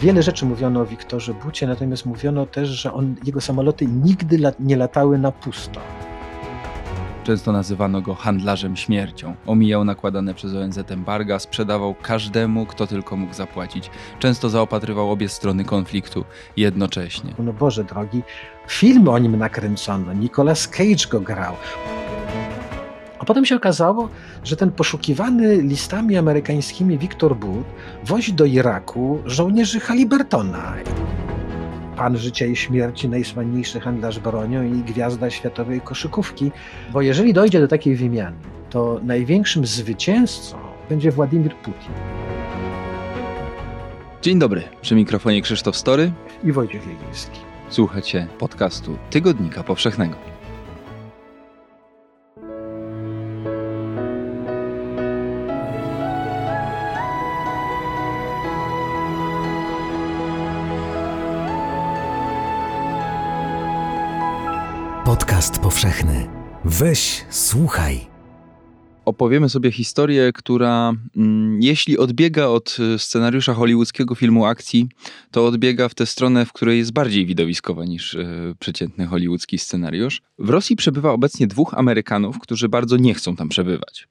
Wiele rzeczy mówiono o Wiktorze Bucie, natomiast mówiono też, że jego samoloty nigdy nie latały na pusto. Często nazywano go handlarzem śmiercią. Omijał nakładane przez ONZ embarga, sprzedawał każdemu, kto tylko mógł zapłacić. Często zaopatrywał obie strony konfliktu jednocześnie. No Boże drogi, filmy o nim nakręcono, Nicolas Cage go grał. A potem się okazało, że ten poszukiwany listami amerykańskimi Wiktor But wozi do Iraku żołnierzy Halliburtona. Pan życia i śmierci, najsłynniejszy handlarz bronią i gwiazda światowej koszykówki. Bo jeżeli dojdzie do takiej wymiany, to największym zwycięzcą będzie Władimir Putin. Dzień dobry. Przy mikrofonie Krzysztof Story i Wojciech Wieliński. Słuchacie podcastu Tygodnika Powszechnego. Podcast powszechny. Weź, słuchaj. Opowiemy sobie historię, która jeśli odbiega od scenariusza hollywoodzkiego filmu akcji, to odbiega w tę stronę, w której jest bardziej widowiskowa niż przeciętny hollywoodzki scenariusz. W Rosji przebywa obecnie dwóch Amerykanów, którzy bardzo nie chcą tam przebywać.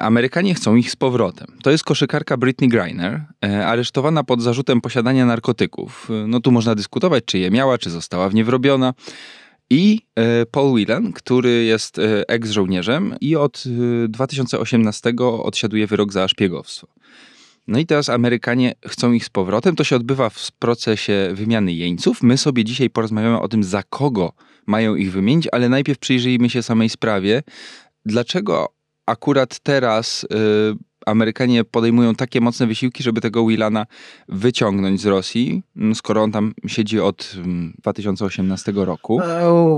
Amerykanie chcą ich z powrotem. To jest koszykarka Brittney Griner, aresztowana pod zarzutem posiadania narkotyków. No tu można dyskutować, czy je miała, czy została w nie wrobiona. I Paul Whelan, który jest eks-żołnierzem i od 2018 odsiaduje wyrok za szpiegowstwo. No i teraz Amerykanie chcą ich z powrotem. To się odbywa w procesie wymiany jeńców. My sobie dzisiaj porozmawiamy o tym, za kogo mają ich wymienić, ale najpierw przyjrzyjmy się samej sprawie. Dlaczego akurat teraz Amerykanie podejmują takie mocne wysiłki, żeby tego Whelana wyciągnąć z Rosji, skoro on tam siedzi od 2018 roku?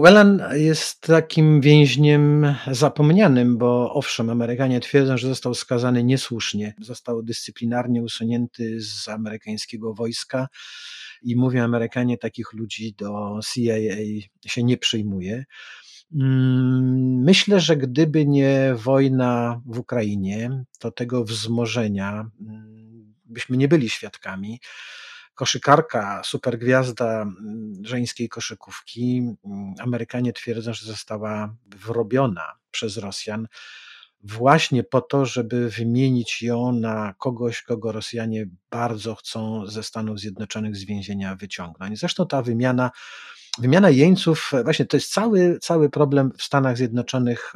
Whelan jest takim więźniem zapomnianym, bo owszem, Amerykanie twierdzą, że został skazany niesłusznie. Został dyscyplinarnie usunięty z amerykańskiego wojska i mówią Amerykanie, takich ludzi do CIA się nie przyjmuje. Myślę, że gdyby nie wojna w Ukrainie, to tego wzmożenia byśmy nie byli świadkami. Koszykarka, supergwiazda żeńskiej koszykówki, Amerykanie twierdzą, że została wrobiona przez Rosjan właśnie po to, żeby wymienić ją na kogoś, kogo Rosjanie bardzo chcą ze Stanów Zjednoczonych z więzienia wyciągnąć. Zresztą ta wymiana jeńców, właśnie to jest cały problem w Stanach Zjednoczonych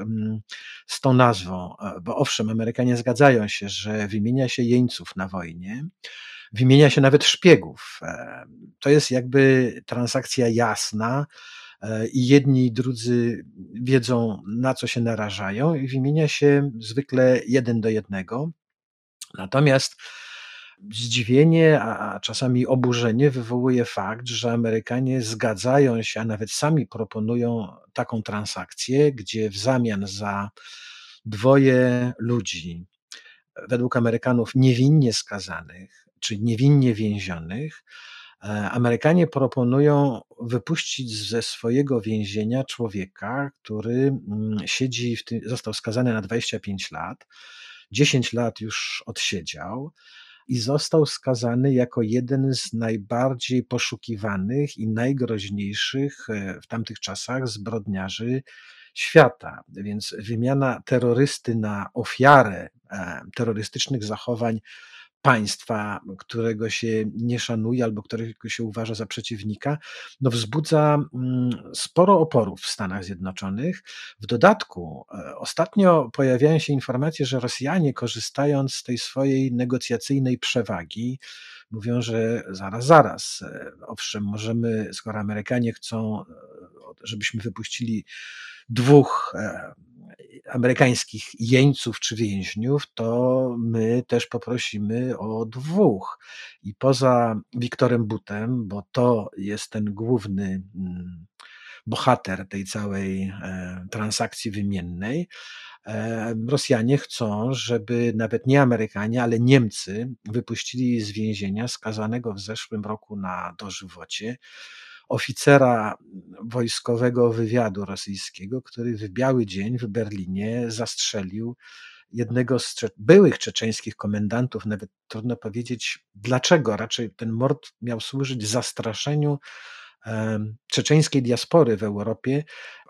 z tą nazwą, bo owszem, Amerykanie zgadzają się, że wymienia się jeńców na wojnie, wymienia się nawet szpiegów. To jest jakby transakcja jasna i jedni i drudzy wiedzą, na co się narażają i wymienia się zwykle 1 do 1. Natomiast zdziwienie, a czasami oburzenie wywołuje fakt, że Amerykanie zgadzają się, a nawet sami proponują taką transakcję, gdzie w zamian za 2 ludzi, według Amerykanów niewinnie skazanych, czy niewinnie więzionych, Amerykanie proponują wypuścić ze swojego więzienia człowieka, który siedzi, został skazany na 25 lat, 10 lat już odsiedział, i został skazany jako jeden z najbardziej poszukiwanych i najgroźniejszych w tamtych czasach zbrodniarzy świata. Więc wymiana terrorysty na ofiarę terrorystycznych zachowań państwa, którego się nie szanuje albo którego się uważa za przeciwnika, no wzbudza sporo oporów w Stanach Zjednoczonych. W dodatku ostatnio pojawiają się informacje, że Rosjanie, korzystając z tej swojej negocjacyjnej przewagi, mówią, że zaraz, owszem, możemy, skoro Amerykanie chcą, żebyśmy wypuścili 2 amerykańskich jeńców czy więźniów, to my też poprosimy o 2. I poza Wiktorem Butem, bo to jest ten główny bohater tej całej transakcji wymiennej, Rosjanie chcą, żeby nawet nie Amerykanie, ale Niemcy wypuścili z więzienia skazanego w zeszłym roku na dożywocie oficera wojskowego wywiadu rosyjskiego, który w biały dzień w Berlinie zastrzelił jednego z byłych czeczeńskich komendantów, nawet trudno powiedzieć dlaczego, raczej ten mord miał służyć zastraszeniu czeczeńskiej diaspory w Europie.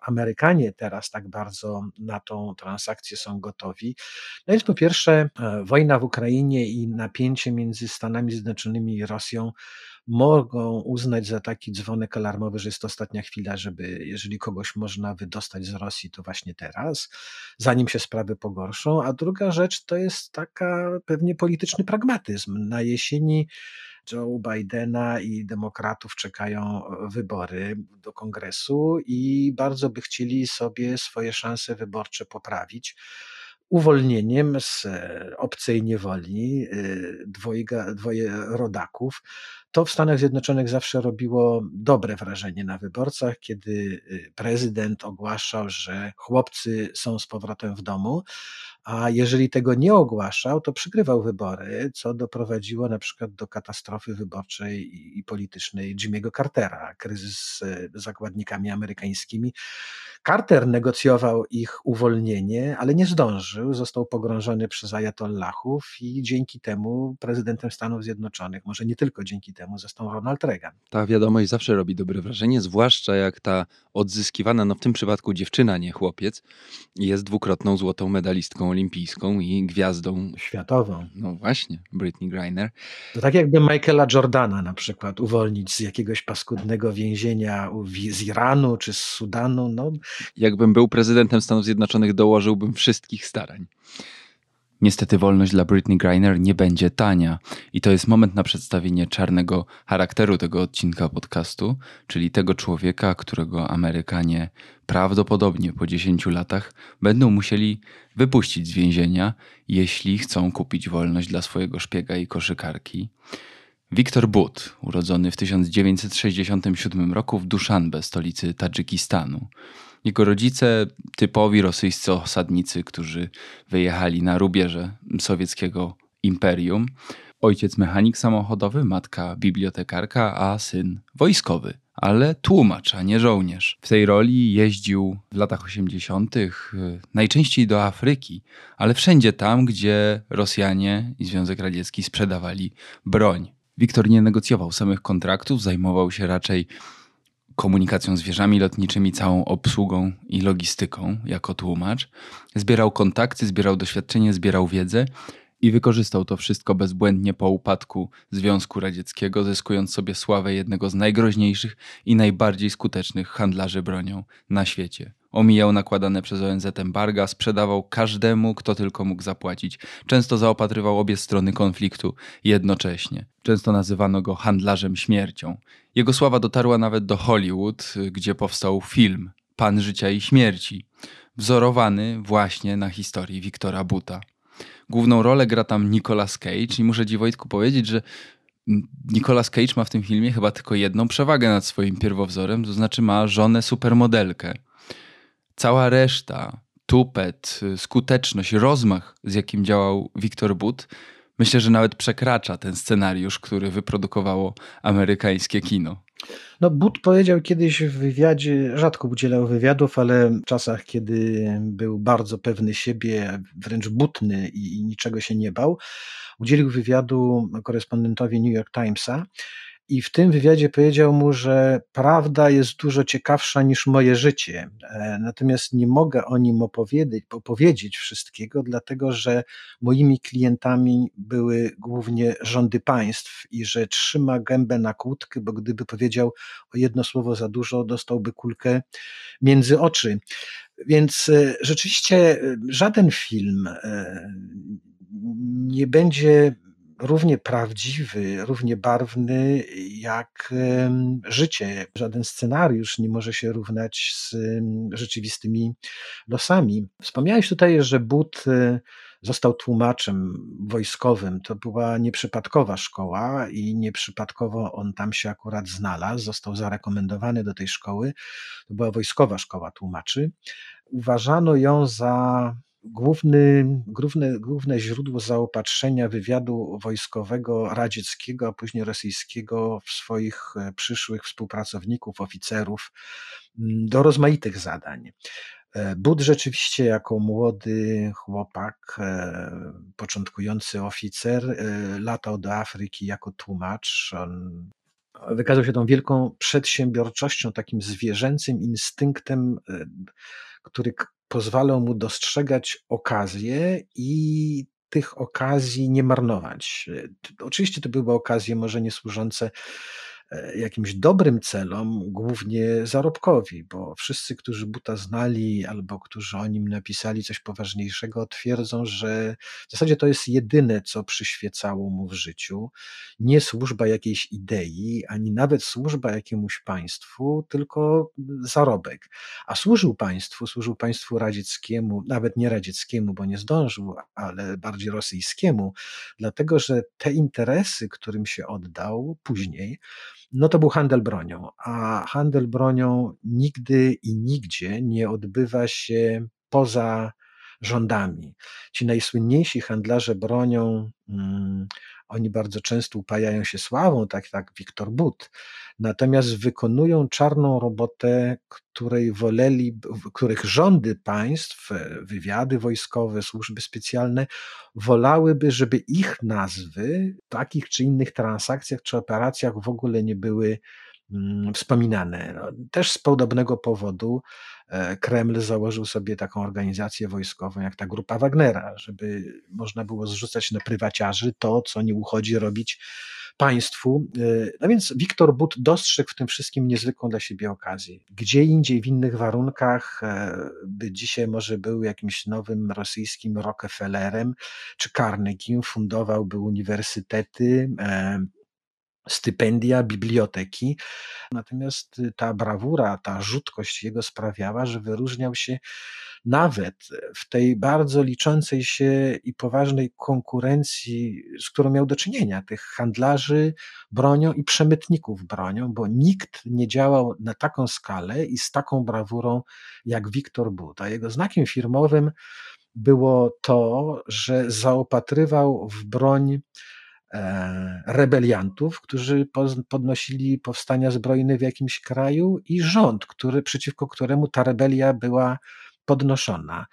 Amerykanie teraz tak bardzo na tą transakcję są gotowi. No więc po pierwsze wojna w Ukrainie i napięcie między Stanami Zjednoczonymi i Rosją mogą uznać za taki dzwonek alarmowy, że jest ostatnia chwila, żeby jeżeli kogoś można wydostać z Rosji, to właśnie teraz, zanim się sprawy pogorszą. A druga rzecz to jest taka pewnie polityczny pragmatyzm. Na jesieni Joe Bidena i demokratów czekają wybory do kongresu i bardzo by chcieli sobie swoje szanse wyborcze poprawić uwolnieniem z obcej niewoli dwoje rodaków. To w Stanach Zjednoczonych zawsze robiło dobre wrażenie na wyborcach, kiedy prezydent ogłaszał, że chłopcy są z powrotem w domu, a jeżeli tego nie ogłaszał, to przegrywał wybory, co doprowadziło na przykład do katastrofy wyborczej i politycznej Jimmy'ego Cartera, kryzys z zakładnikami amerykańskimi. Carter negocjował ich uwolnienie, ale nie zdążył, został pogrążony przez ajatollahów i dzięki temu prezydentem Stanów Zjednoczonych, może nie tylko dzięki temu, został Ronald Reagan. Ta wiadomość zawsze robi dobre wrażenie, zwłaszcza jak ta odzyskiwana, no w tym przypadku dziewczyna, nie chłopiec, jest dwukrotną złotą medalistką olimpijską i gwiazdą światową. No właśnie, Brittney Griner. To tak jakby Michaela Jordana na przykład uwolnić z jakiegoś paskudnego więzienia z Iranu czy z Sudanu. No. Jakbym był prezydentem Stanów Zjednoczonych, dołożyłbym wszystkich starań. Niestety wolność dla Brittney Griner nie będzie tania i to jest moment na przedstawienie czarnego charakteru tego odcinka podcastu, czyli tego człowieka, którego Amerykanie prawdopodobnie po 10 latach będą musieli wypuścić z więzienia, jeśli chcą kupić wolność dla swojego szpiega i koszykarki. Wiktor But, urodzony w 1967 roku w Duszanbe, stolicy Tadżykistanu. Jego rodzice, typowi rosyjscy osadnicy, którzy wyjechali na rubieże sowieckiego imperium. Ojciec mechanik samochodowy, matka bibliotekarka, a syn wojskowy, ale tłumacz, a nie żołnierz. W tej roli jeździł w latach 80. najczęściej do Afryki, ale wszędzie tam, gdzie Rosjanie i Związek Radziecki sprzedawali broń. Wiktor nie negocjował samych kontraktów, zajmował się raczej komunikacją z wieżami lotniczymi, całą obsługą i logistyką jako tłumacz. Zbierał kontakty, zbierał doświadczenie, zbierał wiedzę i wykorzystał to wszystko bezbłędnie po upadku Związku Radzieckiego, zyskując sobie sławę jednego z najgroźniejszych i najbardziej skutecznych handlarzy bronią na świecie. Omijał nakładane przez ONZ embarga, sprzedawał każdemu, kto tylko mógł zapłacić. Często zaopatrywał obie strony konfliktu jednocześnie. Często nazywano go handlarzem śmiercią. Jego sława dotarła nawet do Hollywood, gdzie powstał film Pan Życia i Śmierci, wzorowany właśnie na historii Wiktora Buta. Główną rolę gra tam Nicolas Cage i muszę ci, Wojtku, powiedzieć, że Nicolas Cage ma w tym filmie chyba tylko jedną przewagę nad swoim pierwowzorem, to znaczy ma żonę supermodelkę. Cała reszta, tupet, skuteczność, rozmach, z jakim działał Wiktor But, myślę, że nawet przekracza ten scenariusz, który wyprodukowało amerykańskie kino. No, But powiedział kiedyś w wywiadzie, rzadko udzielał wywiadów, ale w czasach, kiedy był bardzo pewny siebie, wręcz butny i niczego się nie bał, udzielił wywiadu korespondentowi New York Timesa. I w tym wywiadzie powiedział mu, że prawda jest dużo ciekawsza niż moje życie, natomiast nie mogę o nim opowiedzieć wszystkiego, dlatego że moimi klientami były głównie rządy państw i że trzyma gębę na kłódkę, bo gdyby powiedział o jedno słowo za dużo, dostałby kulkę między oczy. Więc rzeczywiście żaden film nie będzie równie prawdziwy, równie barwny jak życie. Żaden scenariusz nie może się równać z rzeczywistymi losami. Wspomniałeś tutaj, że But został tłumaczem wojskowym. To była nieprzypadkowa szkoła i nieprzypadkowo on tam się akurat znalazł. Został zarekomendowany do tej szkoły. To była wojskowa szkoła tłumaczy. Uważano ją za główne źródło zaopatrzenia wywiadu wojskowego radzieckiego, a później rosyjskiego w swoich przyszłych współpracowników, oficerów do rozmaitych zadań. But rzeczywiście jako młody chłopak, początkujący oficer, latał do Afryki jako tłumacz. On wykazał się tą wielką przedsiębiorczością, takim zwierzęcym instynktem, który pozwalał mu dostrzegać okazje i tych okazji nie marnować. Oczywiście to były okazje może nie służące jakimś dobrym celom, głównie zarobkowi, bo wszyscy, którzy Buta znali albo którzy o nim napisali coś poważniejszego, twierdzą, że w zasadzie to jest jedyne, co przyświecało mu w życiu. Nie służba jakiejś idei, ani nawet służba jakiemuś państwu, tylko zarobek. A służył państwu radzieckiemu, nawet nie radzieckiemu, bo nie zdążył, ale bardziej rosyjskiemu, dlatego że te interesy, którym się oddał później, no to był handel bronią, a handel bronią nigdy i nigdzie nie odbywa się poza rządami. Ci najsłynniejsi handlarze bronią, oni bardzo często upajają się sławą, tak jak Wiktor But, natomiast wykonują czarną robotę, której których rządy państw, wywiady wojskowe, służby specjalne wolałyby, żeby ich nazwy w takich czy innych transakcjach czy operacjach w ogóle nie były wspominane. Też z podobnego powodu Kreml założył sobie taką organizację wojskową jak ta grupa Wagnera, żeby można było zrzucać na prywaciarzy to, co nie uchodzi robić państwu. No więc Wiktor But dostrzegł w tym wszystkim niezwykłą dla siebie okazję. Gdzie indziej, w innych warunkach, by dzisiaj może był jakimś nowym rosyjskim Rockefellerem czy Carnegie, fundowałby uniwersytety, stypendia, biblioteki. Natomiast ta brawura, ta rzutkość jego sprawiała, że wyróżniał się nawet w tej bardzo liczącej się i poważnej konkurencji, z którą miał do czynienia, tych handlarzy bronią i przemytników bronią, bo nikt nie działał na taką skalę i z taką brawurą jak Wiktor But. A jego znakiem firmowym było to, że zaopatrywał w broń rebeliantów, którzy podnosili powstania zbrojne w jakimś kraju i rząd, przeciwko któremu ta rebelia była podnoszona.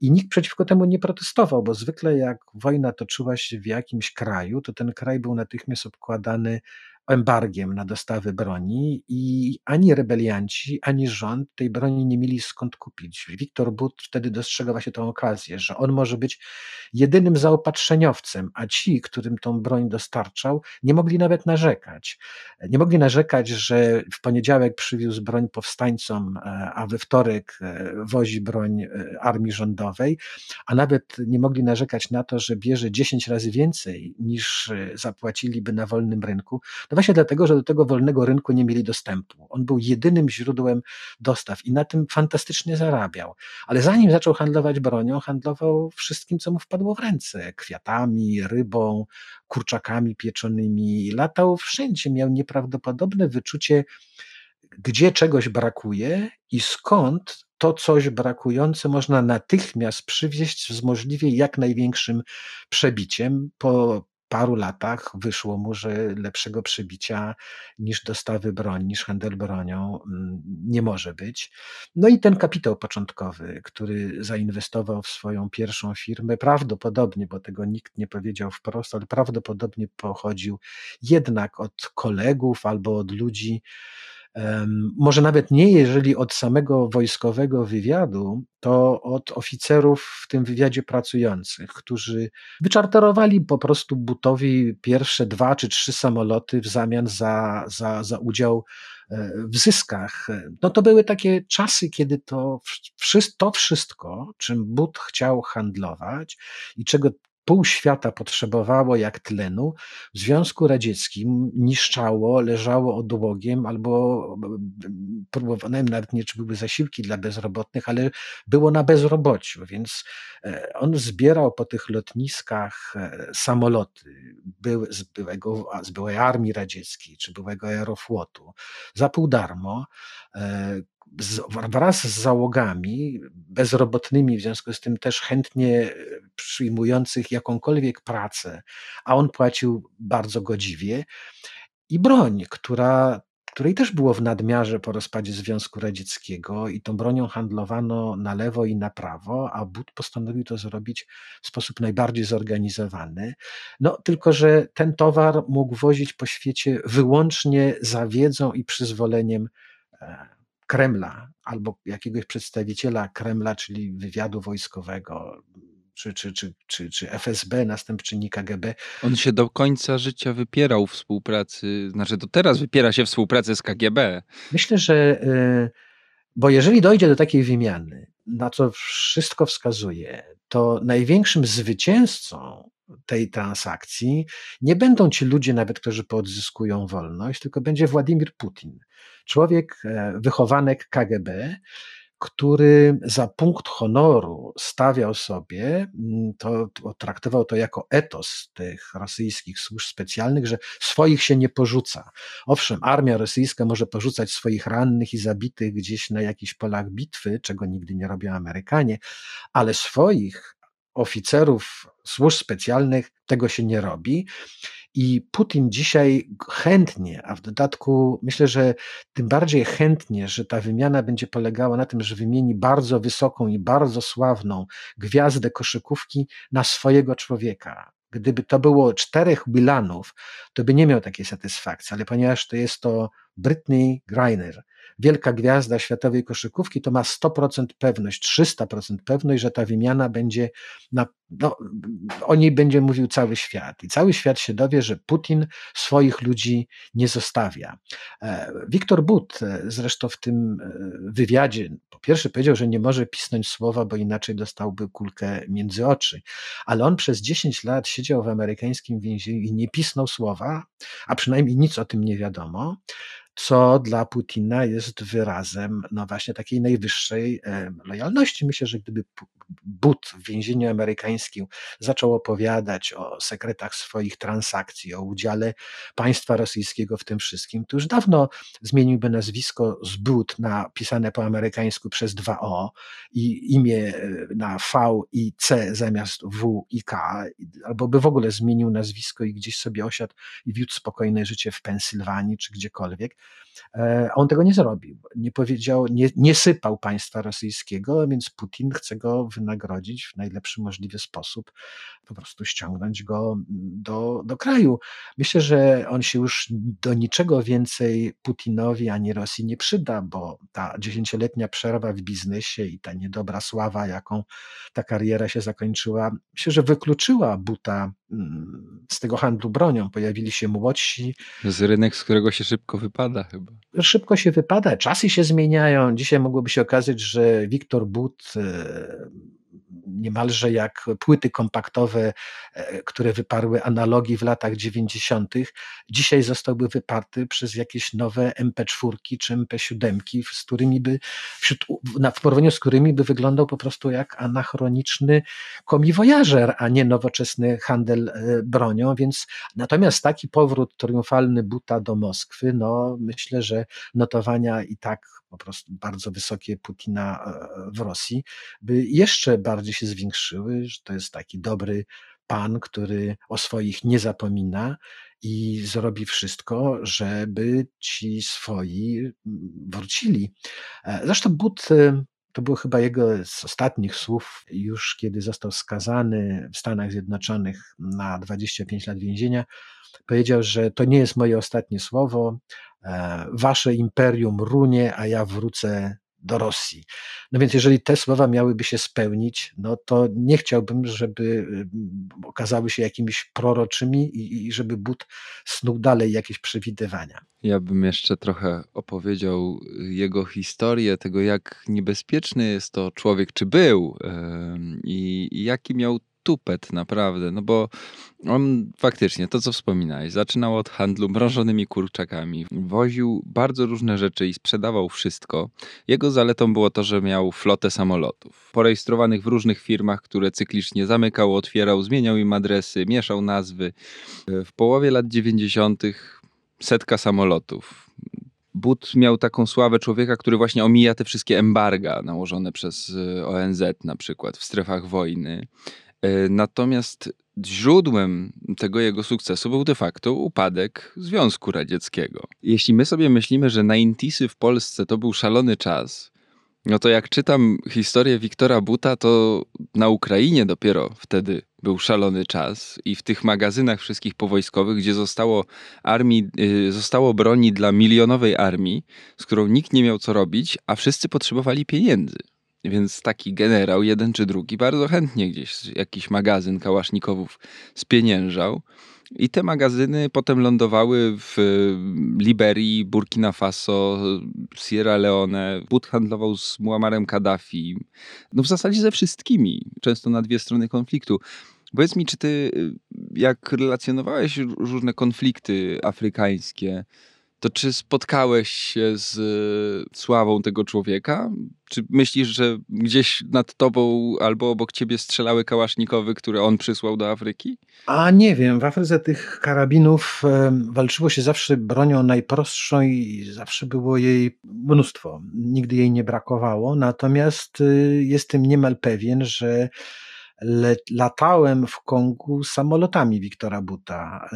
I nikt przeciwko temu nie protestował, bo zwykle jak wojna toczyła się w jakimś kraju, to ten kraj był natychmiast obkładany embargiem na dostawy broni i ani rebelianci, ani rząd tej broni nie mieli skąd kupić. Wiktor But wtedy dostrzegał właśnie tę okazję, że on może być jedynym zaopatrzeniowcem, a ci, którym tą broń dostarczał, nie mogli nawet narzekać. Nie mogli narzekać, że w poniedziałek przywiózł broń powstańcom, a we wtorek wozi broń armii rządowej, a nawet nie mogli narzekać na to, że bierze 10 razy więcej niż zapłaciliby na wolnym rynku, właśnie dlatego, że do tego wolnego rynku nie mieli dostępu. On był jedynym źródłem dostaw i na tym fantastycznie zarabiał. Ale zanim zaczął handlować bronią, handlował wszystkim, co mu wpadło w ręce. Kwiatami, rybą, kurczakami pieczonymi. Latał wszędzie, miał nieprawdopodobne wyczucie, gdzie czegoś brakuje i skąd to coś brakujące można natychmiast przywieźć z możliwie jak największym przebiciem. Po paru latach wyszło mu, że lepszego przebicia niż dostawy broni, niż handel bronią nie może być. No i ten kapitał początkowy, który zainwestował w swoją pierwszą firmę, prawdopodobnie, bo tego nikt nie powiedział wprost, ale prawdopodobnie pochodził jednak od kolegów albo od ludzi, może nawet nie jeżeli od samego wojskowego wywiadu, to od oficerów w tym wywiadzie pracujących, którzy wyczarterowali po prostu Butowi pierwsze 2 czy 3 samoloty w zamian za udział w zyskach. No to były takie czasy, kiedy to wszystko, czym But chciał handlować i czego pół świata potrzebowało jak tlenu, w Związku Radzieckim niszczało, leżało odłogiem albo próbowałem nawet nie, czy były zasiłki dla bezrobotnych, ale było na bezrobociu, więc on zbierał po tych lotniskach samoloty z byłej armii radzieckiej czy byłego Aeroflotu za pół darmo, wraz z załogami bezrobotnymi, w związku z tym też chętnie przyjmujących jakąkolwiek pracę, a on płacił bardzo godziwie, i broń, która której też było w nadmiarze po rozpadzie Związku Radzieckiego i tą bronią handlowano na lewo i na prawo, a But postanowił to zrobić w sposób najbardziej zorganizowany. No tylko, że ten towar mógł wozić po świecie wyłącznie za wiedzą i przyzwoleniem Kremla albo jakiegoś przedstawiciela Kremla, czyli wywiadu wojskowego, czy FSB, następczyni KGB. On się do końca życia wypierał współpracy, znaczy do teraz wypiera się współpracę z KGB. Myślę, że, bo jeżeli dojdzie do takiej wymiany, na co wszystko wskazuje, to największym zwycięzcą tej transakcji nie będą ci ludzie nawet, którzy poodzyskują wolność, tylko będzie Władimir Putin. Człowiek, wychowanek KGB, który za punkt honoru stawiał sobie, to traktował to jako etos tych rosyjskich służb specjalnych, że swoich się nie porzuca. Owszem, armia rosyjska może porzucać swoich rannych i zabitych gdzieś na jakichś polach bitwy, czego nigdy nie robią Amerykanie, ale swoich oficerów służb specjalnych tego się nie robi. I Putin dzisiaj chętnie, a w dodatku myślę, że tym bardziej chętnie, że ta wymiana będzie polegała na tym, że wymieni bardzo wysoką i bardzo sławną gwiazdę koszykówki na swojego człowieka. Gdyby to było 4 Whelanów, to by nie miał takiej satysfakcji, ale ponieważ to jest to Brittney Griner, wielka gwiazda światowej koszykówki, to ma 100% pewność, 300% pewność, że ta wymiana będzie, o niej będzie mówił cały świat. I cały świat się dowie, że Putin swoich ludzi nie zostawia. Wiktor But zresztą w tym wywiadzie po pierwsze powiedział, że nie może pisnąć słowa, bo inaczej dostałby kulkę między oczy. Ale on przez 10 lat siedział w amerykańskim więzieniu i nie pisnął słowa, a przynajmniej nic o tym nie wiadomo, co dla Putina jest wyrazem no właśnie takiej najwyższej lojalności. Myślę, że gdyby But w więzieniu amerykańskim zaczął opowiadać o sekretach swoich transakcji, o udziale państwa rosyjskiego w tym wszystkim, to już dawno zmieniłby nazwisko z But na pisane po amerykańsku przez 2 O i imię na V i C zamiast W i K, albo by w ogóle zmienił nazwisko i gdzieś sobie osiadł i wiódł spokojne życie w Pensylwanii czy gdziekolwiek. A on tego nie zrobił, nie powiedział, nie sypał państwa rosyjskiego, więc Putin chce go wynagrodzić w najlepszy możliwy sposób, po prostu ściągnąć go do kraju. Myślę, że on się już do niczego więcej Putinowi ani Rosji nie przyda, bo ta 10-letnia przerwa w biznesie i ta niedobra sława, jaką ta kariera się zakończyła, myślę, że wykluczyła Buta z tego handlu bronią. Pojawili się młodsi. Z rynek, z którego się szybko wypada chyba. Szybko się wypada, czasy się zmieniają. Dzisiaj mogłoby się okazać, że Wiktor But niemalże jak płyty kompaktowe, które wyparły analogi w latach 90., dzisiaj zostałby wyparty przez jakieś nowe MP4 czy MP7, z którymi by, w porównaniu z którymi by wyglądał po prostu jak anachroniczny komiwojażer, a nie nowoczesny handel bronią. Więc natomiast taki powrót triumfalny Buta do Moskwy, no myślę, że notowania i tak po prostu bardzo wysokie Putina w Rosji by jeszcze bardziej się zwiększyły, że to jest taki dobry pan, który o swoich nie zapomina i zrobi wszystko, żeby ci swoi wrócili. Zresztą But, to było chyba jego z ostatnich słów, już kiedy został skazany w Stanach Zjednoczonych na 25 lat więzienia, powiedział, że to nie jest moje ostatnie słowo, wasze imperium runie, a ja wrócę do Rosji. No więc jeżeli te słowa miałyby się spełnić, no to nie chciałbym, żeby okazały się jakimiś proroczymi i żeby But snuł dalej jakieś przewidywania. Ja bym jeszcze trochę opowiedział jego historię, tego jak niebezpieczny jest to człowiek, czy był i jaki miał tupet naprawdę, no bo on faktycznie, to co wspominałeś, zaczynał od handlu mrożonymi kurczakami, woził bardzo różne rzeczy i sprzedawał wszystko. Jego zaletą było to, że miał flotę samolotów, porejestrowanych w różnych firmach, które cyklicznie zamykał, otwierał, zmieniał im adresy, mieszał nazwy. W połowie lat 90. setka samolotów. But miał taką sławę człowieka, który właśnie omija te wszystkie embarga nałożone przez ONZ na przykład w strefach wojny. Natomiast źródłem tego jego sukcesu był de facto upadek Związku Radzieckiego. Jeśli my sobie myślimy, że 90-sy w Polsce to był szalony czas, no to jak czytam historię Wiktora Buta, to na Ukrainie dopiero wtedy był szalony czas i w tych magazynach wszystkich powojskowych, gdzie zostało broni dla milionowej armii, z którą nikt nie miał co robić, a wszyscy potrzebowali pieniędzy. Więc taki generał, jeden czy drugi, bardzo chętnie gdzieś jakiś magazyn kałasznikowów spieniężał. I te magazyny potem lądowały w Liberii, Burkina Faso, Sierra Leone. But handlował z Muammarem Kaddafi. No w zasadzie ze wszystkimi, często na dwie strony konfliktu. Powiedz mi, czy ty, jak relacjonowałeś różne konflikty afrykańskie, to czy spotkałeś się z sławą tego człowieka? Czy myślisz, że gdzieś nad tobą albo obok ciebie strzelały kałasznikowy, które on przysłał do Afryki? A nie wiem, w Afryce tych karabinów walczyło się zawsze bronią najprostszą i zawsze było jej mnóstwo. Nigdy jej nie brakowało, natomiast jestem niemal pewien, że latałem w Kongu samolotami Wiktora Buta.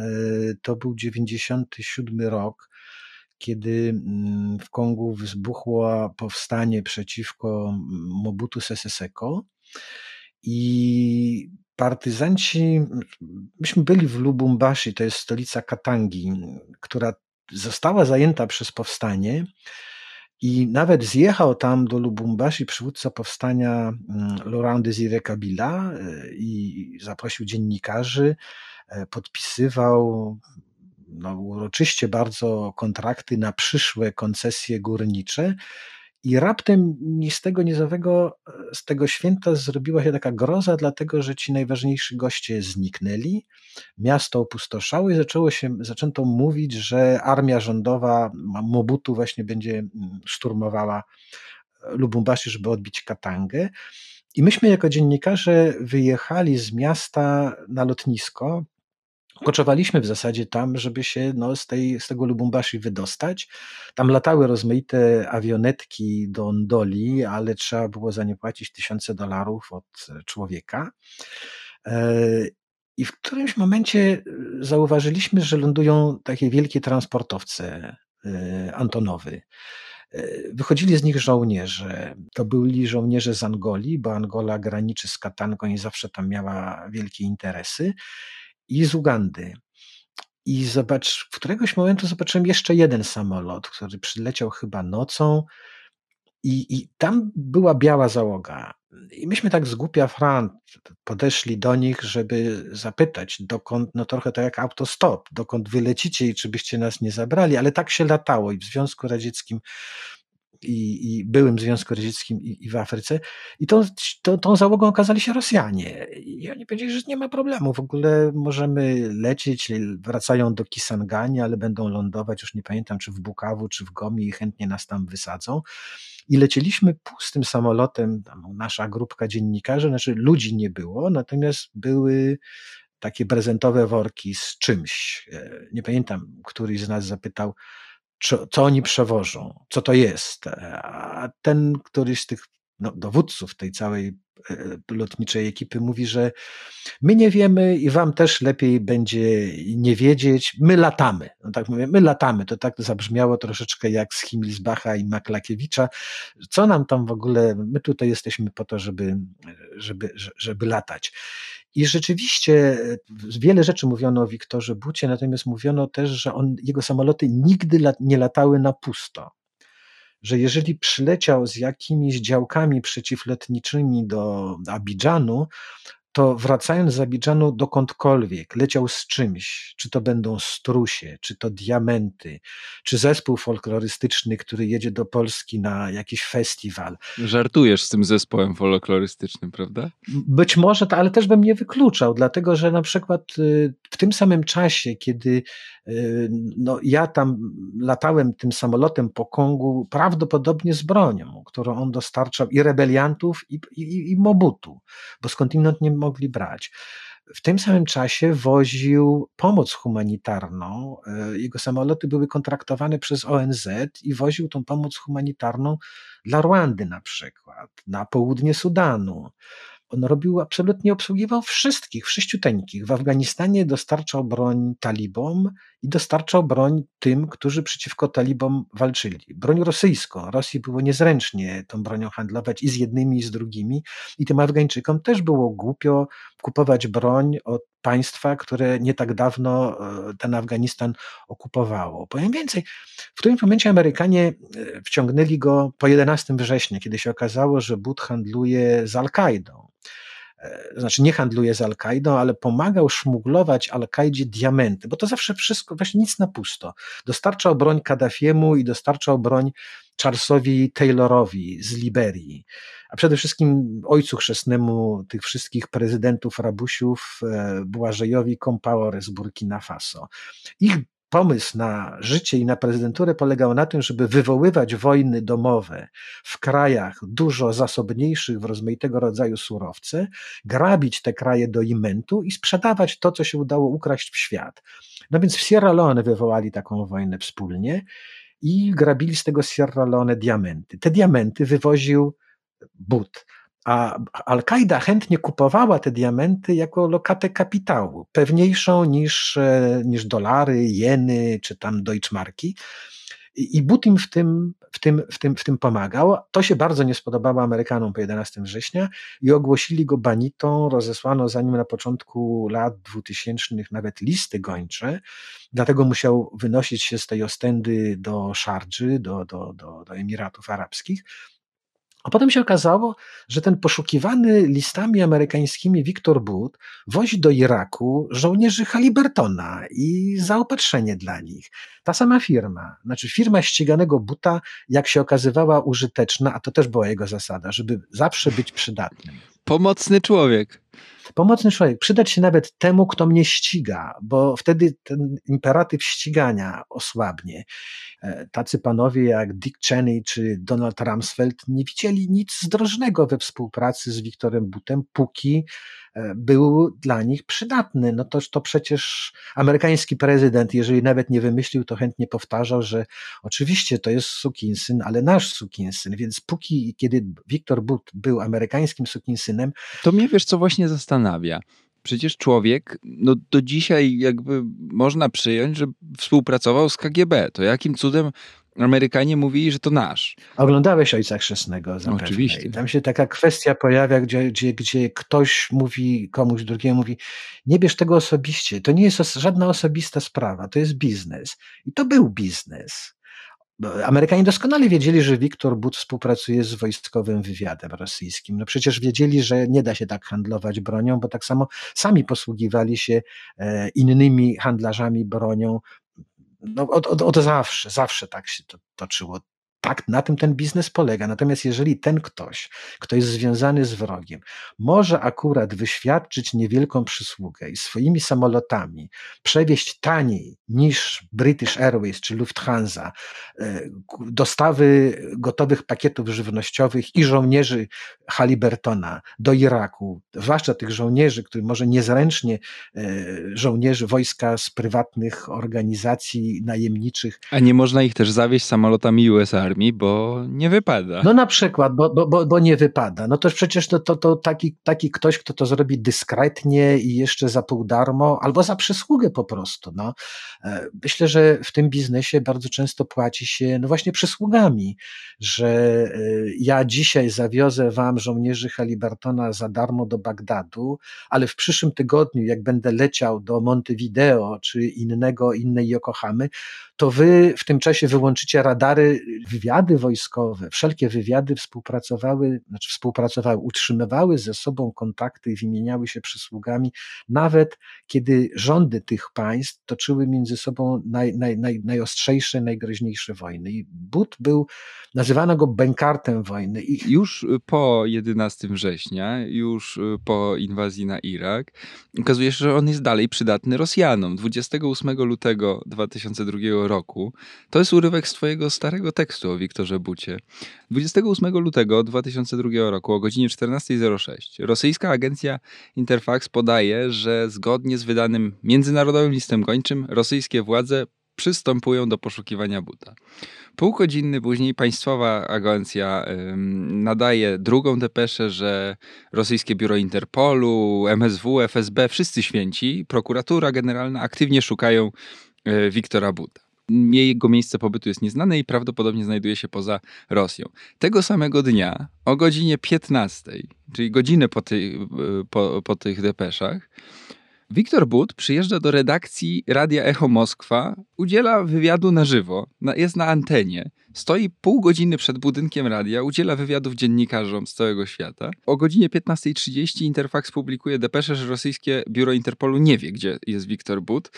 To był 1997 rok, kiedy w Kongu wybuchło powstanie przeciwko Mobutu Sese Seko i partyzanci, myśmy byli w Lubumbashi, to jest stolica Katangi, która została zajęta przez powstanie i nawet zjechał tam do Lubumbashi przywódca powstania Laurent Désiré Kabila i zaprosił dziennikarzy, podpisywał uroczyście bardzo kontrakty na przyszłe koncesje górnicze i raptem z tego święta zrobiła się taka groza, dlatego że ci najważniejsi goście zniknęli, miasto opustoszało i zaczęto mówić, że armia rządowa Mobutu właśnie będzie szturmowała Lubumbashi, żeby odbić Katangę. I myśmy jako dziennikarze wyjechali z miasta na lotnisko. Koczowaliśmy w zasadzie tam, żeby się z tego Lubumbashi wydostać. Tam latały rozmaite awionetki do Ndoli, ale trzeba było za nie płacić $1000 od człowieka. I w którymś momencie zauważyliśmy, że lądują takie wielkie transportowce Antonowy. Wychodzili z nich żołnierze. To byli żołnierze z Angolii, bo Angola graniczy z Katangą i zawsze tam miała wielkie interesy. I z Ugandy. I w któregoś momentu zobaczyłem jeszcze jeden samolot, który przyleciał chyba nocą i tam była biała załoga. I myśmy tak z głupia frant podeszli do nich, żeby zapytać dokąd, trochę tak jak autostop, dokąd wylecicie i czy byście nas nie zabrali, ale tak się latało i w Związku Radzieckim i byłym Związku Radzieckim i w Afryce. I tą załogą okazali się Rosjanie. I oni powiedzieli, że nie ma problemu, w ogóle możemy lecieć, wracają do Kisangani, ale będą lądować, już nie pamiętam, czy w Bukawu, czy w Gomi i chętnie nas tam wysadzą. I lecieliśmy pustym samolotem, nasza grupka dziennikarzy, ludzi nie było, natomiast były takie prezentowe worki z czymś. Nie pamiętam, któryś z nas zapytał, co oni przewożą, co to jest. A ten któryś z tych dowódców tej całej lotniczej ekipy mówi, że my nie wiemy i wam też lepiej będzie nie wiedzieć, my latamy. No tak mówię, my latamy, to tak zabrzmiało troszeczkę jak z Himmelsbacha i Maklakiewicza. Co nam tam w ogóle, my tutaj jesteśmy po to, żeby latać. I rzeczywiście wiele rzeczy mówiono o Wiktorze Bucie, natomiast mówiono też, że jego samoloty nigdy nie latały na pusto. Że jeżeli przyleciał z jakimiś działkami przeciwlotniczymi do Abidżanu, to wracając z Abidżanu dokądkolwiek, leciał z czymś, czy to będą strusie, czy to diamenty, czy zespół folklorystyczny, który jedzie do Polski na jakiś festiwal. Żartujesz z tym zespołem folklorystycznym, prawda? Być może, ale też bym nie wykluczał, dlatego że na przykład w tym samym czasie, kiedy ja tam latałem tym samolotem po Kongu, prawdopodobnie z bronią, którą on dostarczał i rebeliantów, i Mobutu, bo skądinąd nie mogli brać. W tym samym czasie woził pomoc humanitarną. Jego samoloty były kontraktowane przez ONZ i woził tą pomoc humanitarną dla Rwandy na przykład, na południe Sudanu. On robił absolutnie, obsługiwał wszystkich, wszyściuteńkich. W Afganistanie dostarczał broń talibom i dostarczał broń tym, którzy przeciwko talibom walczyli. Broń rosyjską. Rosji było niezręcznie tą bronią handlować i z jednymi, i z drugimi. I tym Afgańczykom też było głupio kupować broń od państwa, które nie tak dawno ten Afganistan okupowało. Powiem więcej, w którymś momencie Amerykanie wciągnęli go po 11 września, kiedy się okazało, że But handluje z Al-Kaidą. Znaczy nie handluje z Al-Kaidą, ale pomagał szmuglować Al-Kaidzie diamenty, bo to zawsze wszystko, właśnie nic na pusto. Dostarczał broń Kaddafiemu i dostarczał broń Charlesowi Taylorowi z Liberii, a przede wszystkim ojcu chrzestnemu tych wszystkich prezydentów rabusiów, Błażejowi Compaoré z Burkina Faso. Ich pomysł na życie i na prezydenturę polegał na tym, żeby wywoływać wojny domowe w krajach dużo zasobniejszych w rozmaitego rodzaju surowce, grabić te kraje do imentu i sprzedawać to, co się udało ukraść w świat. No więc w Sierra Leone wywołali taką wojnę wspólnie i grabili z tego Sierra Leone diamenty. Te diamenty wywoził But. A Al-Kaida chętnie kupowała te diamenty jako lokatę kapitału, pewniejszą niż dolary, jeny czy tam deutschmarki. I But im w tym pomagał. To się bardzo nie spodobało Amerykanom po 11 września i ogłosili go banitą, rozesłano za nim na początku lat 2000 nawet listy gończe, dlatego musiał wynosić się z tej Ostendy do Szardży, do Emiratów Arabskich. A potem się okazało, że ten poszukiwany listami amerykańskimi Wiktor But wozi do Iraku żołnierzy Halliburtona i zaopatrzenie dla nich. Ta sama firma, znaczy firma ściganego Buta, jak się okazywała użyteczna, a to też była jego zasada, żeby zawsze być przydatnym. Pomocny człowiek. Pomocny człowiek. Przydać się nawet temu, kto mnie ściga, bo wtedy ten imperatyw ścigania osłabnie. Tacy panowie jak Dick Cheney czy Donald Rumsfeld nie widzieli nic zdrożnego we współpracy z Wiktorem Butem, póki był dla nich przydatny. No to przecież amerykański prezydent, jeżeli nawet nie wymyślił, to chętnie powtarzał, że oczywiście to jest sukinsyn, ale nasz sukinsyn, więc póki, kiedy Wiktor But był amerykańskim sukinsynem... To mnie, wiesz co, właśnie zastanawia. Przecież człowiek, no do dzisiaj jakby można przyjąć, że współpracował z KGB. To jakim cudem Amerykanie mówili, że to nasz. Oglądałeś Ojca Chrzestnego zapewne. Oczywiście. I tam się taka kwestia pojawia, gdzie ktoś mówi komuś drugiemu, mówi, nie bierz tego osobiście, to nie jest żadna osobista sprawa, to jest biznes. I to był biznes. Amerykanie doskonale wiedzieli, że Wiktor But współpracuje z wojskowym wywiadem rosyjskim. No przecież wiedzieli, że nie da się tak handlować bronią, bo tak samo sami posługiwali się innymi handlarzami bronią. No, od zawsze tak się to toczyło. Tak, na tym ten biznes polega. Natomiast jeżeli ten ktoś, kto jest związany z wrogiem, może akurat wyświadczyć niewielką przysługę i swoimi samolotami przewieźć taniej niż British Airways czy Lufthansa dostawy gotowych pakietów żywnościowych i żołnierzy Halliburtona do Iraku, zwłaszcza tych żołnierzy, którzy może niezręcznie żołnierzy wojska z prywatnych organizacji najemniczych. A nie można ich też zawieźć samolotami USA? Bo nie wypada. No na przykład, bo nie wypada. No to przecież to taki ktoś, kto to zrobi dyskretnie i jeszcze za pół darmo, albo za przysługę po prostu. No. Myślę, że w tym biznesie bardzo często płaci się no właśnie przysługami, że ja dzisiaj zawiozę wam żołnierzy Halliburtona za darmo do Bagdadu, ale w przyszłym tygodniu, jak będę leciał do Montevideo czy innej Yokohamy, to wy w tym czasie wyłączycie radary. Wywiady wojskowe, wszelkie wywiady współpracowały, utrzymywały ze sobą kontakty i wymieniały się przysługami, nawet kiedy rządy tych państw toczyły między sobą najostrzejsze, najgroźniejsze wojny. I But nazywano go bękartem wojny. Już po 11 września, już po inwazji na Irak, okazuje się, że on jest dalej przydatny Rosjanom. 28 lutego 2002 roku, to jest urywek z twojego starego tekstu o Wiktorze Bucie. 28 lutego 2002 roku o godzinie 14:06 rosyjska agencja Interfax podaje, że zgodnie z wydanym międzynarodowym listem gończym rosyjskie władze przystępują do poszukiwania Buta. Półgodzinny później państwowa agencja nadaje drugą depeszę, że rosyjskie biuro Interpolu, MSW, FSB, wszyscy święci, prokuratura generalna aktywnie szukają Wiktora Buta. Jego miejsce pobytu jest nieznane i prawdopodobnie znajduje się poza Rosją. Tego samego dnia o godzinie 15, czyli godzinę po tych depeszach, Wiktor But przyjeżdża do redakcji Radia Echo Moskwa, udziela wywiadu na żywo, jest na antenie, stoi pół godziny przed budynkiem radia, udziela wywiadów dziennikarzom z całego świata. O godzinie 15:30 Interfax publikuje depeszę, że rosyjskie biuro Interpolu nie wie, gdzie jest Wiktor But.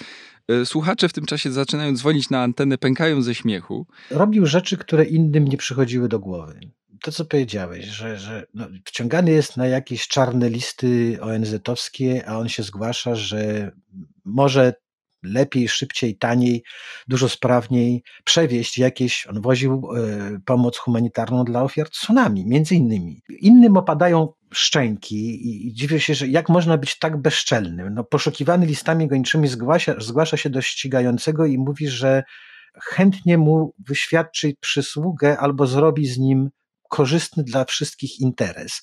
Słuchacze w tym czasie zaczynają dzwonić na antenę, pękają ze śmiechu. Robił rzeczy, które innym nie przychodziły do głowy. To, co powiedziałeś, że wciągany jest na jakieś czarne listy ONZ-owskie, a on się zgłasza, że może lepiej, szybciej, taniej, dużo sprawniej przewieźć jakieś... On woził pomoc humanitarną dla ofiar tsunami, między innymi. Innym opadają szczęki i dziwię się, że jak można być tak bezczelnym. No, poszukiwany listami gończymi zgłasza się do ścigającego i mówi, że chętnie mu wyświadczy przysługę albo zrobi z nim korzystny dla wszystkich interes.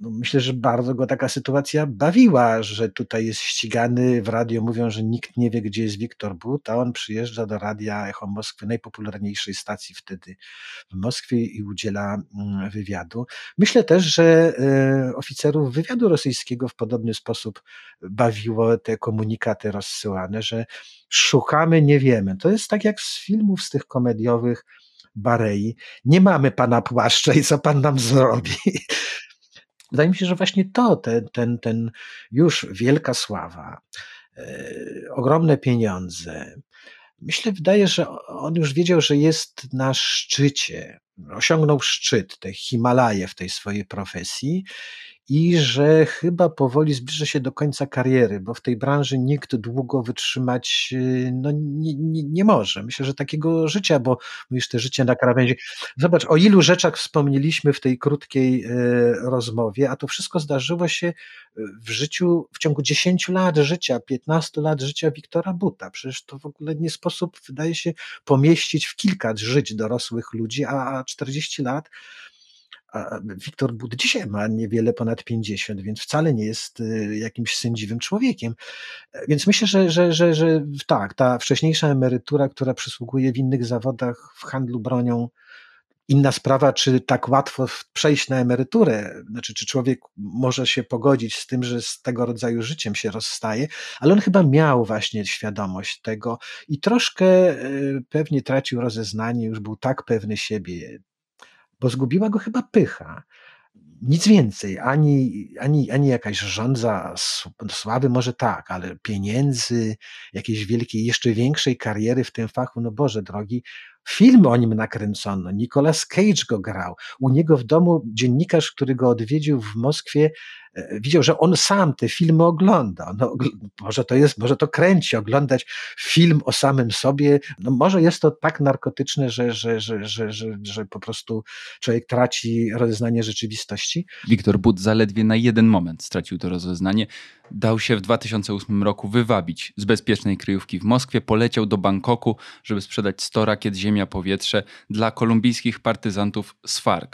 Myślę, że bardzo go taka sytuacja bawiła, że tutaj jest ścigany, w radio mówią, że nikt nie wie, gdzie jest Wiktor But, a on przyjeżdża do Radia Echo Moskwy, najpopularniejszej stacji wtedy w Moskwie, i udziela wywiadu. Myślę też, że oficerów wywiadu rosyjskiego w podobny sposób bawiło te komunikaty rozsyłane, że szukamy, nie wiemy. To jest tak jak z filmów, z tych komediowych, Barei. Nie mamy pana płaszcza i co pan nam zrobi? Wydaje mi się, że właśnie to, ten już wielka sława, ogromne pieniądze. Wydaje, że on już wiedział, że jest na szczycie. Osiągnął szczyt, te Himalaje w tej swojej profesji i że chyba powoli zbliża się do końca kariery, bo w tej branży nikt długo wytrzymać nie może. Myślę, że takiego życia, bo mówisz, te życie na krawędzi. Zobacz, o ilu rzeczach wspomnieliśmy w tej krótkiej rozmowie, a to wszystko zdarzyło się w życiu, w ciągu 10 lat życia, 15 lat życia Wiktora Buta. Przecież to w ogóle nie sposób, wydaje się, pomieścić w kilka żyć dorosłych ludzi, a 40 lat Wiktor But dzisiaj ma niewiele ponad 50, więc wcale nie jest jakimś sędziwym człowiekiem. Więc myślę, że tak, ta wcześniejsza emerytura, która przysługuje w innych zawodach, w handlu bronią, inna sprawa, czy tak łatwo przejść na emeryturę, znaczy czy człowiek może się pogodzić z tym, że z tego rodzaju życiem się rozstaje, ale on chyba miał właśnie świadomość tego i troszkę pewnie tracił rozeznanie, już był tak pewny siebie, bo zgubiła go chyba pycha. Nic więcej, ani jakaś żądza sławy, może tak, ale pieniędzy, jakiejś wielkiej, jeszcze większej kariery w tym fachu, no Boże drogi, filmy o nim nakręcono, Nicolas Cage go grał, u niego w domu dziennikarz, który go odwiedził w Moskwie, widział, że on sam te filmy ogląda, no, może to kręci, oglądać film o samym sobie, no, może jest to tak narkotyczne, że po prostu człowiek traci rozeznanie rzeczywistości. Wiktor But zaledwie na jeden moment stracił to rozeznanie, dał się w 2008 roku wywabić z bezpiecznej kryjówki w Moskwie, poleciał do Bangkoku, żeby sprzedać 100 rakiet ziemia-powietrze dla kolumbijskich partyzantów z FARC.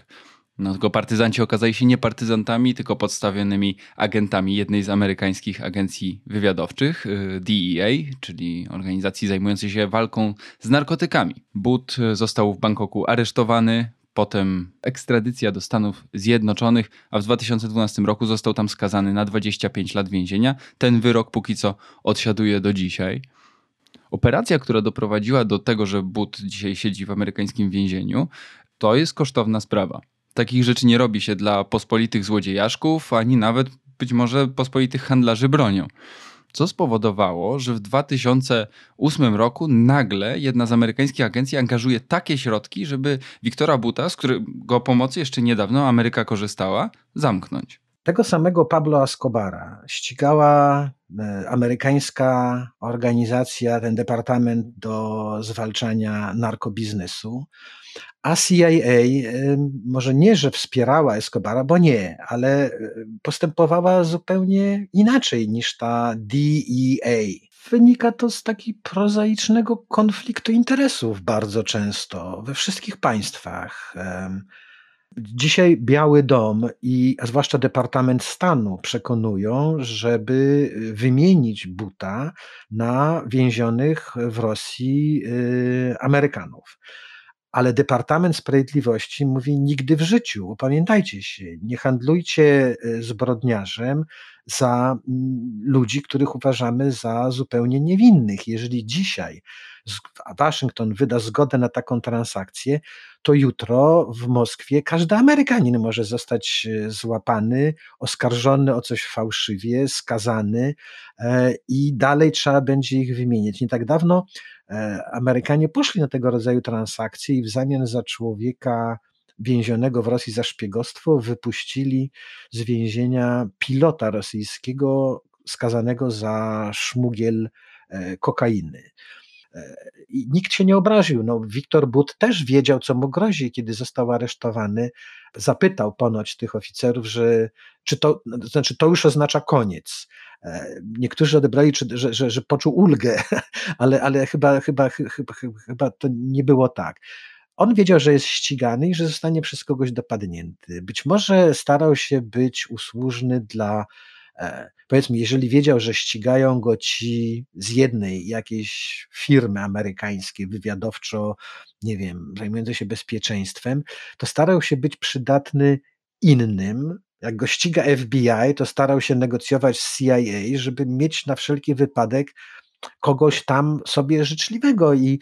No, tylko partyzanci okazali się nie partyzantami, tylko podstawionymi agentami jednej z amerykańskich agencji wywiadowczych, DEA, czyli organizacji zajmującej się walką z narkotykami. But został w Bangkoku aresztowany, potem ekstradycja do Stanów Zjednoczonych, a w 2012 roku został tam skazany na 25 lat więzienia. Ten wyrok póki co odsiaduje do dzisiaj. Operacja, która doprowadziła do tego, że But dzisiaj siedzi w amerykańskim więzieniu, to jest kosztowna sprawa. Takich rzeczy nie robi się dla pospolitych złodziejaszków, ani nawet być może pospolitych handlarzy bronią. Co spowodowało, że w 2008 roku nagle jedna z amerykańskich agencji angażuje takie środki, żeby Wiktora Buta, z którego pomocy jeszcze niedawno Ameryka korzystała, zamknąć. Tego samego Pablo Escobara ścigała amerykańska organizacja, ten departament do zwalczania narkobiznesu, a CIA może nie, że wspierała Escobara, bo nie, ale postępowała zupełnie inaczej niż ta DEA. wynika to z takiego prozaicznego konfliktu interesów bardzo często we wszystkich państwach. Dzisiaj Biały Dom i a zwłaszcza Departament Stanu przekonują, żeby wymienić Buta na więzionych w Rosji Amerykanów. Ale Departament Sprawiedliwości mówi: nigdy w życiu, opamiętajcie się, nie handlujcie zbrodniarzem za ludzi, których uważamy za zupełnie niewinnych. Jeżeli dzisiaj Waszyngton wyda zgodę na taką transakcję, to jutro w Moskwie każdy Amerykanin może zostać złapany, oskarżony o coś fałszywie, skazany i dalej trzeba będzie ich wymieniać. Nie tak dawno Amerykanie poszli na tego rodzaju transakcje i w zamian za człowieka więzionego w Rosji za szpiegostwo wypuścili z więzienia pilota rosyjskiego skazanego za szmugiel kokainy. I nikt się nie obraził. No, Wiktor But też wiedział, co mu grozi, kiedy został aresztowany. Zapytał ponoć tych oficerów, że to już oznacza koniec. Niektórzy odebrali, że poczuł ulgę, ale chyba to nie było tak. On wiedział, że jest ścigany i że zostanie przez kogoś dopadnięty. Być może starał się być usłużny dla, powiedzmy, jeżeli wiedział, że ścigają go ci z jednej jakiejś firmy amerykańskiej, wywiadowczo, nie wiem, zajmującej się bezpieczeństwem, to starał się być przydatny innym. Jak go ściga FBI, to starał się negocjować z CIA, żeby mieć na wszelki wypadek kogoś tam sobie życzliwego i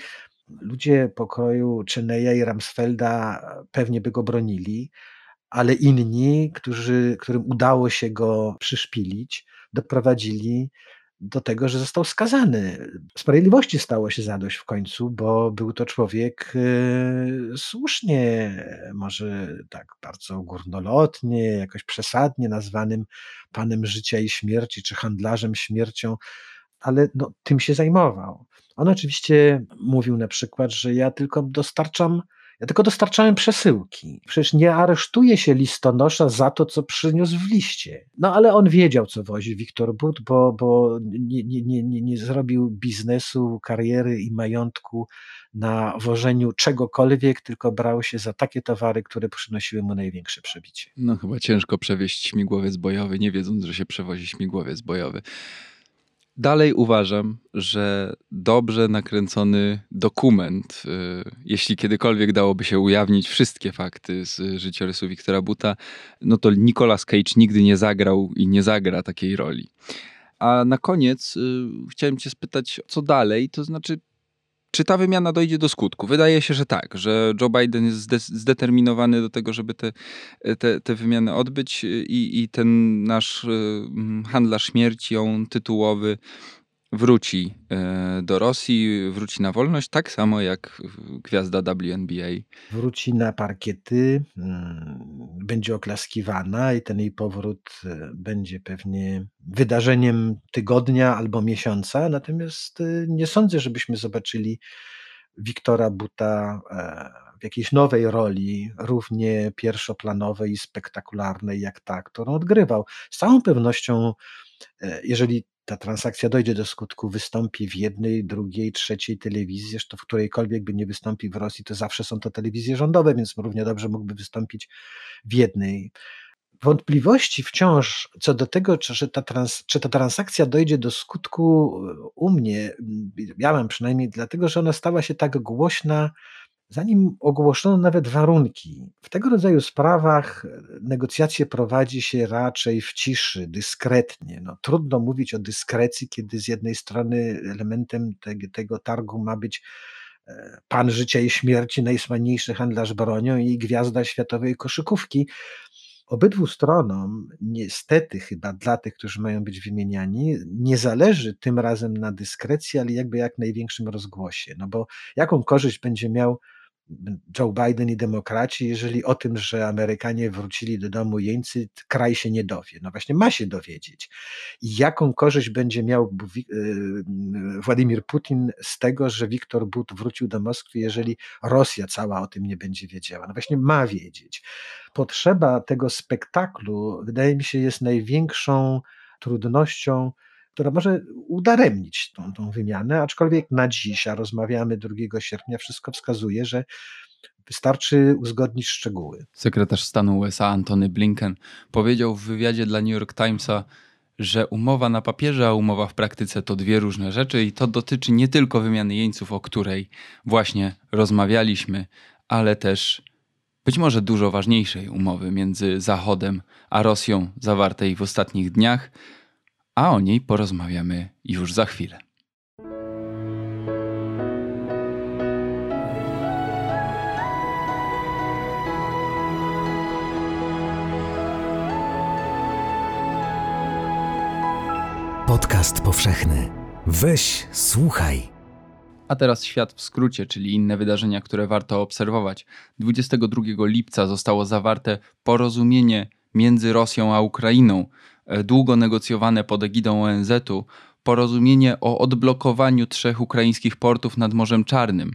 ludzie pokroju Cheneya i Rumsfelda pewnie by go bronili, ale inni, którym udało się go przyszpilić, doprowadzili do tego, że został skazany. Sprawiedliwości stało się zadość w końcu, bo był to człowiek słusznie, może tak bardzo górnolotnie, jakoś przesadnie nazwanym panem życia i śmierci, czy handlarzem śmiercią, ale no, tym się zajmował. On oczywiście mówił na przykład, że ja tylko dostarczałem przesyłki. Przecież nie aresztuje się listonosza za to, co przyniósł w liście. No ale on wiedział, co wozi Wiktor But, bo nie zrobił biznesu, kariery i majątku na wożeniu czegokolwiek, tylko brał się za takie towary, które przynosiły mu największe przebicie. No chyba ciężko przewieźć śmigłowiec bojowy, nie wiedząc, że się przewozi śmigłowiec bojowy. Dalej uważam, że dobrze nakręcony dokument, jeśli kiedykolwiek dałoby się ujawnić wszystkie fakty z życiorysu Wiktora Buta, no to Nicolas Cage nigdy nie zagrał i nie zagra takiej roli. A na koniec chciałem cię spytać, co dalej, to znaczy, czy ta wymiana dojdzie do skutku? Wydaje się, że tak, że Joe Biden jest zdeterminowany do tego, żeby te wymiany odbyć i ten nasz handlarz śmiercią tytułowy wróci do Rosji, wróci na wolność, tak samo jak gwiazda WNBA. Wróci na parkiety, będzie oklaskiwana i ten jej powrót będzie pewnie wydarzeniem tygodnia albo miesiąca, natomiast nie sądzę, żebyśmy zobaczyli Wiktora Buta w jakiejś nowej roli, równie pierwszoplanowej i spektakularnej jak ta, którą odgrywał. Z całą pewnością, jeżeli ta transakcja dojdzie do skutku, wystąpi w jednej, drugiej, trzeciej telewizji, zresztą w którejkolwiek by nie wystąpił w Rosji, to zawsze są to telewizje rządowe, więc równie dobrze mógłby wystąpić w jednej. Wątpliwości wciąż co do tego, czy ta transakcja dojdzie do skutku u mnie, ja mam przynajmniej, dlatego że ona stała się tak głośna, zanim ogłoszono nawet warunki. W tego rodzaju sprawach negocjacje prowadzi się raczej w ciszy, dyskretnie. No, trudno mówić o dyskrecji, kiedy z jednej strony elementem tego targu ma być pan życia i śmierci, najsłynniejszy handlarz bronią i gwiazda światowej koszykówki. Obydwu stronom, niestety chyba dla tych, którzy mają być wymieniani, nie zależy tym razem na dyskrecji, ale jakby jak największym rozgłosie. No bo jaką korzyść będzie miał Joe Biden i demokraci, jeżeli o tym, że Amerykanie wrócili do domu jeńcy, kraj się nie dowie. No właśnie ma się dowiedzieć. I jaką korzyść będzie miał Władimir Putin z tego, że Wiktor But wrócił do Moskwy, jeżeli Rosja cała o tym nie będzie wiedziała. No właśnie ma wiedzieć. Potrzeba tego spektaklu, wydaje mi się, jest największą trudnością która może udaremnić tą wymianę, aczkolwiek na dziś, a rozmawiamy 2 sierpnia, wszystko wskazuje, że wystarczy uzgodnić szczegóły. Sekretarz stanu USA Antony Blinken powiedział w wywiadzie dla New York Timesa, że umowa na papierze, a umowa w praktyce to 2 różne rzeczy i to dotyczy nie tylko wymiany jeńców, o której właśnie rozmawialiśmy, ale też być może dużo ważniejszej umowy między Zachodem a Rosją zawartej w ostatnich dniach, a o niej porozmawiamy już za chwilę. Podcast powszechny. Weź, słuchaj. A teraz świat w skrócie, czyli inne wydarzenia, które warto obserwować. 22 lipca zostało zawarte porozumienie między Rosją a Ukrainą, długo negocjowane pod egidą ONZ-u, porozumienie o odblokowaniu 3 ukraińskich portów nad Morzem Czarnym.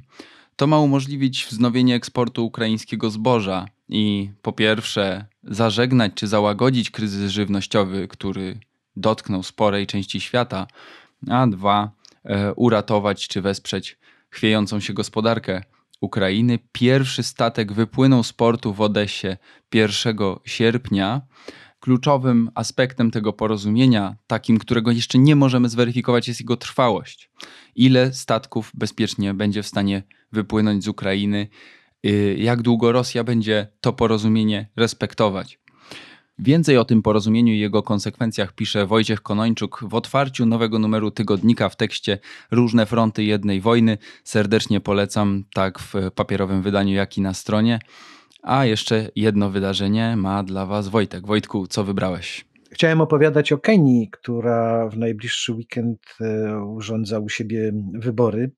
To ma umożliwić wznowienie eksportu ukraińskiego zboża i po pierwsze zażegnać czy załagodzić kryzys żywnościowy, który dotknął sporej części świata, a 2 uratować czy wesprzeć chwiejącą się gospodarkę Ukrainy. Pierwszy statek wypłynął z portu w Odessie 1 sierpnia. Kluczowym aspektem tego porozumienia, takim, którego jeszcze nie możemy zweryfikować, jest jego trwałość. Ile statków bezpiecznie będzie w stanie wypłynąć z Ukrainy, jak długo Rosja będzie to porozumienie respektować. Więcej o tym porozumieniu i jego konsekwencjach pisze Wojciech Konończuk w otwarciu nowego numeru Tygodnika w tekście Różne fronty jednej wojny. Serdecznie polecam, tak w papierowym wydaniu, jak i na stronie. A jeszcze jedno wydarzenie ma dla Was Wojtek. Wojtku, co wybrałeś? Chciałem opowiadać o Kenii, która w najbliższy weekend urządza u siebie wybory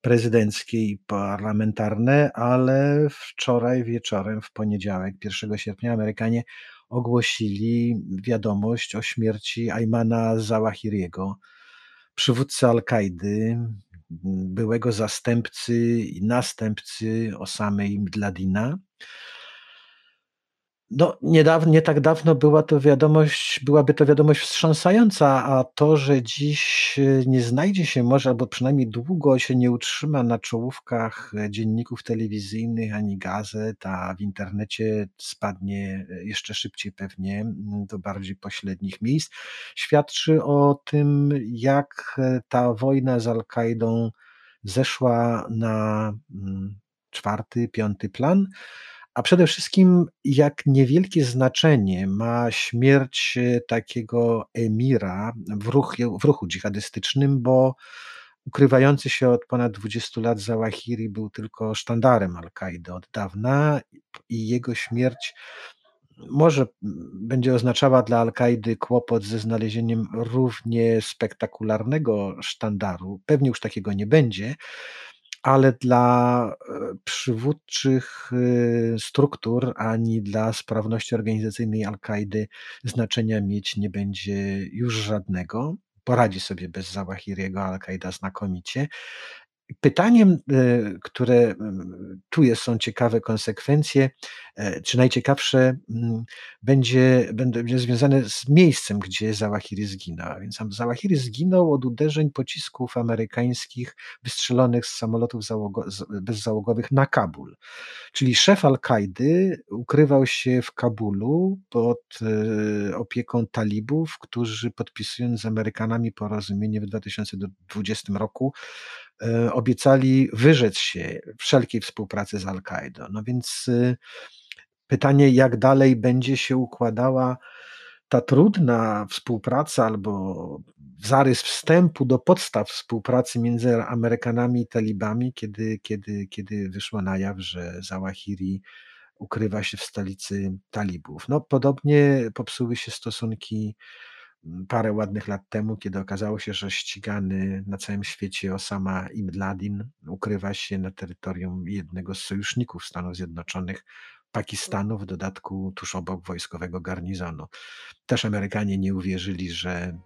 prezydenckie i parlamentarne, ale wczoraj wieczorem, w poniedziałek, 1 sierpnia, Amerykanie ogłosili wiadomość o śmierci Aymana Zawahiriego, przywódcy Al-Kaidy, byłego zastępcy i następcy Osamy bin Ladina. No, nie tak dawno byłaby to wiadomość wstrząsająca, a to, że dziś nie znajdzie się może, albo przynajmniej długo się nie utrzyma na czołówkach dzienników telewizyjnych ani gazet, a w internecie spadnie jeszcze szybciej pewnie do bardziej pośrednich miejsc, świadczy o tym, jak ta wojna z Al-Kaidą zeszła na 4., 5. plan. A przede wszystkim, jak niewielkie znaczenie ma śmierć takiego emira w ruchu dżihadystycznym, bo ukrywający się od ponad 20 lat Zawahiri był tylko sztandarem Al-Kaidy od dawna i jego śmierć może będzie oznaczała dla Al-Kaidy kłopot ze znalezieniem równie spektakularnego sztandaru. Pewnie już takiego nie będzie, ale dla przywódczych struktur ani dla sprawności organizacyjnej Al-Kaidy znaczenia mieć nie będzie już żadnego. Poradzi sobie bez Zawahiriego Al-Kaida znakomicie. Pytaniem, które tu jest, są ciekawe konsekwencje, czy najciekawsze będzie związane z miejscem, gdzie Zawahiri zginął. A więc Zawahiri zginął od uderzeń pocisków amerykańskich wystrzelonych z samolotów bezzałogowych na Kabul. Czyli szef Al-Kaidy ukrywał się w Kabulu pod opieką talibów, którzy podpisując z Amerykanami porozumienie w 2020 roku obiecali wyrzec się wszelkiej współpracy z Al-Kaidą. No więc pytanie, jak dalej będzie się układała ta trudna współpraca albo zarys wstępu do podstaw współpracy między Amerykanami i talibami, kiedy wyszło na jaw, że Zawahiri ukrywa się w stolicy talibów. No podobnie popsuły się stosunki parę ładnych lat temu, kiedy okazało się, że ścigany na całym świecie Osama bin Laden ukrywa się na terytorium jednego z sojuszników Stanów Zjednoczonych, Pakistanu, w dodatku tuż obok wojskowego garnizonu. Też Amerykanie nie uwierzyli, że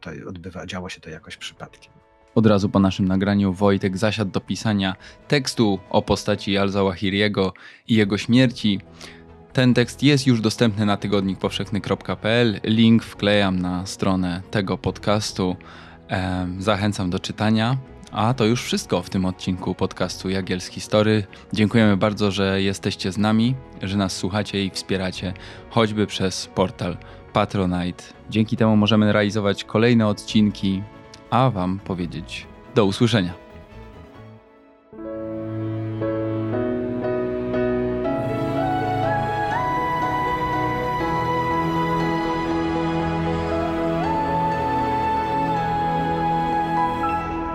to działo się to jakoś przypadkiem. Od razu po naszym nagraniu Wojtek zasiadł do pisania tekstu o postaci Al-Zawahiriego i jego śmierci. Ten tekst jest już dostępny na tygodnikpowszechny.pl. Link wklejam na stronę tego podcastu. Zachęcam do czytania. A to już wszystko w tym odcinku podcastu Jagielski Story. Dziękujemy bardzo, że jesteście z nami, że nas słuchacie i wspieracie, choćby przez portal Patronite. Dzięki temu możemy realizować kolejne odcinki, a wam powiedzieć do usłyszenia.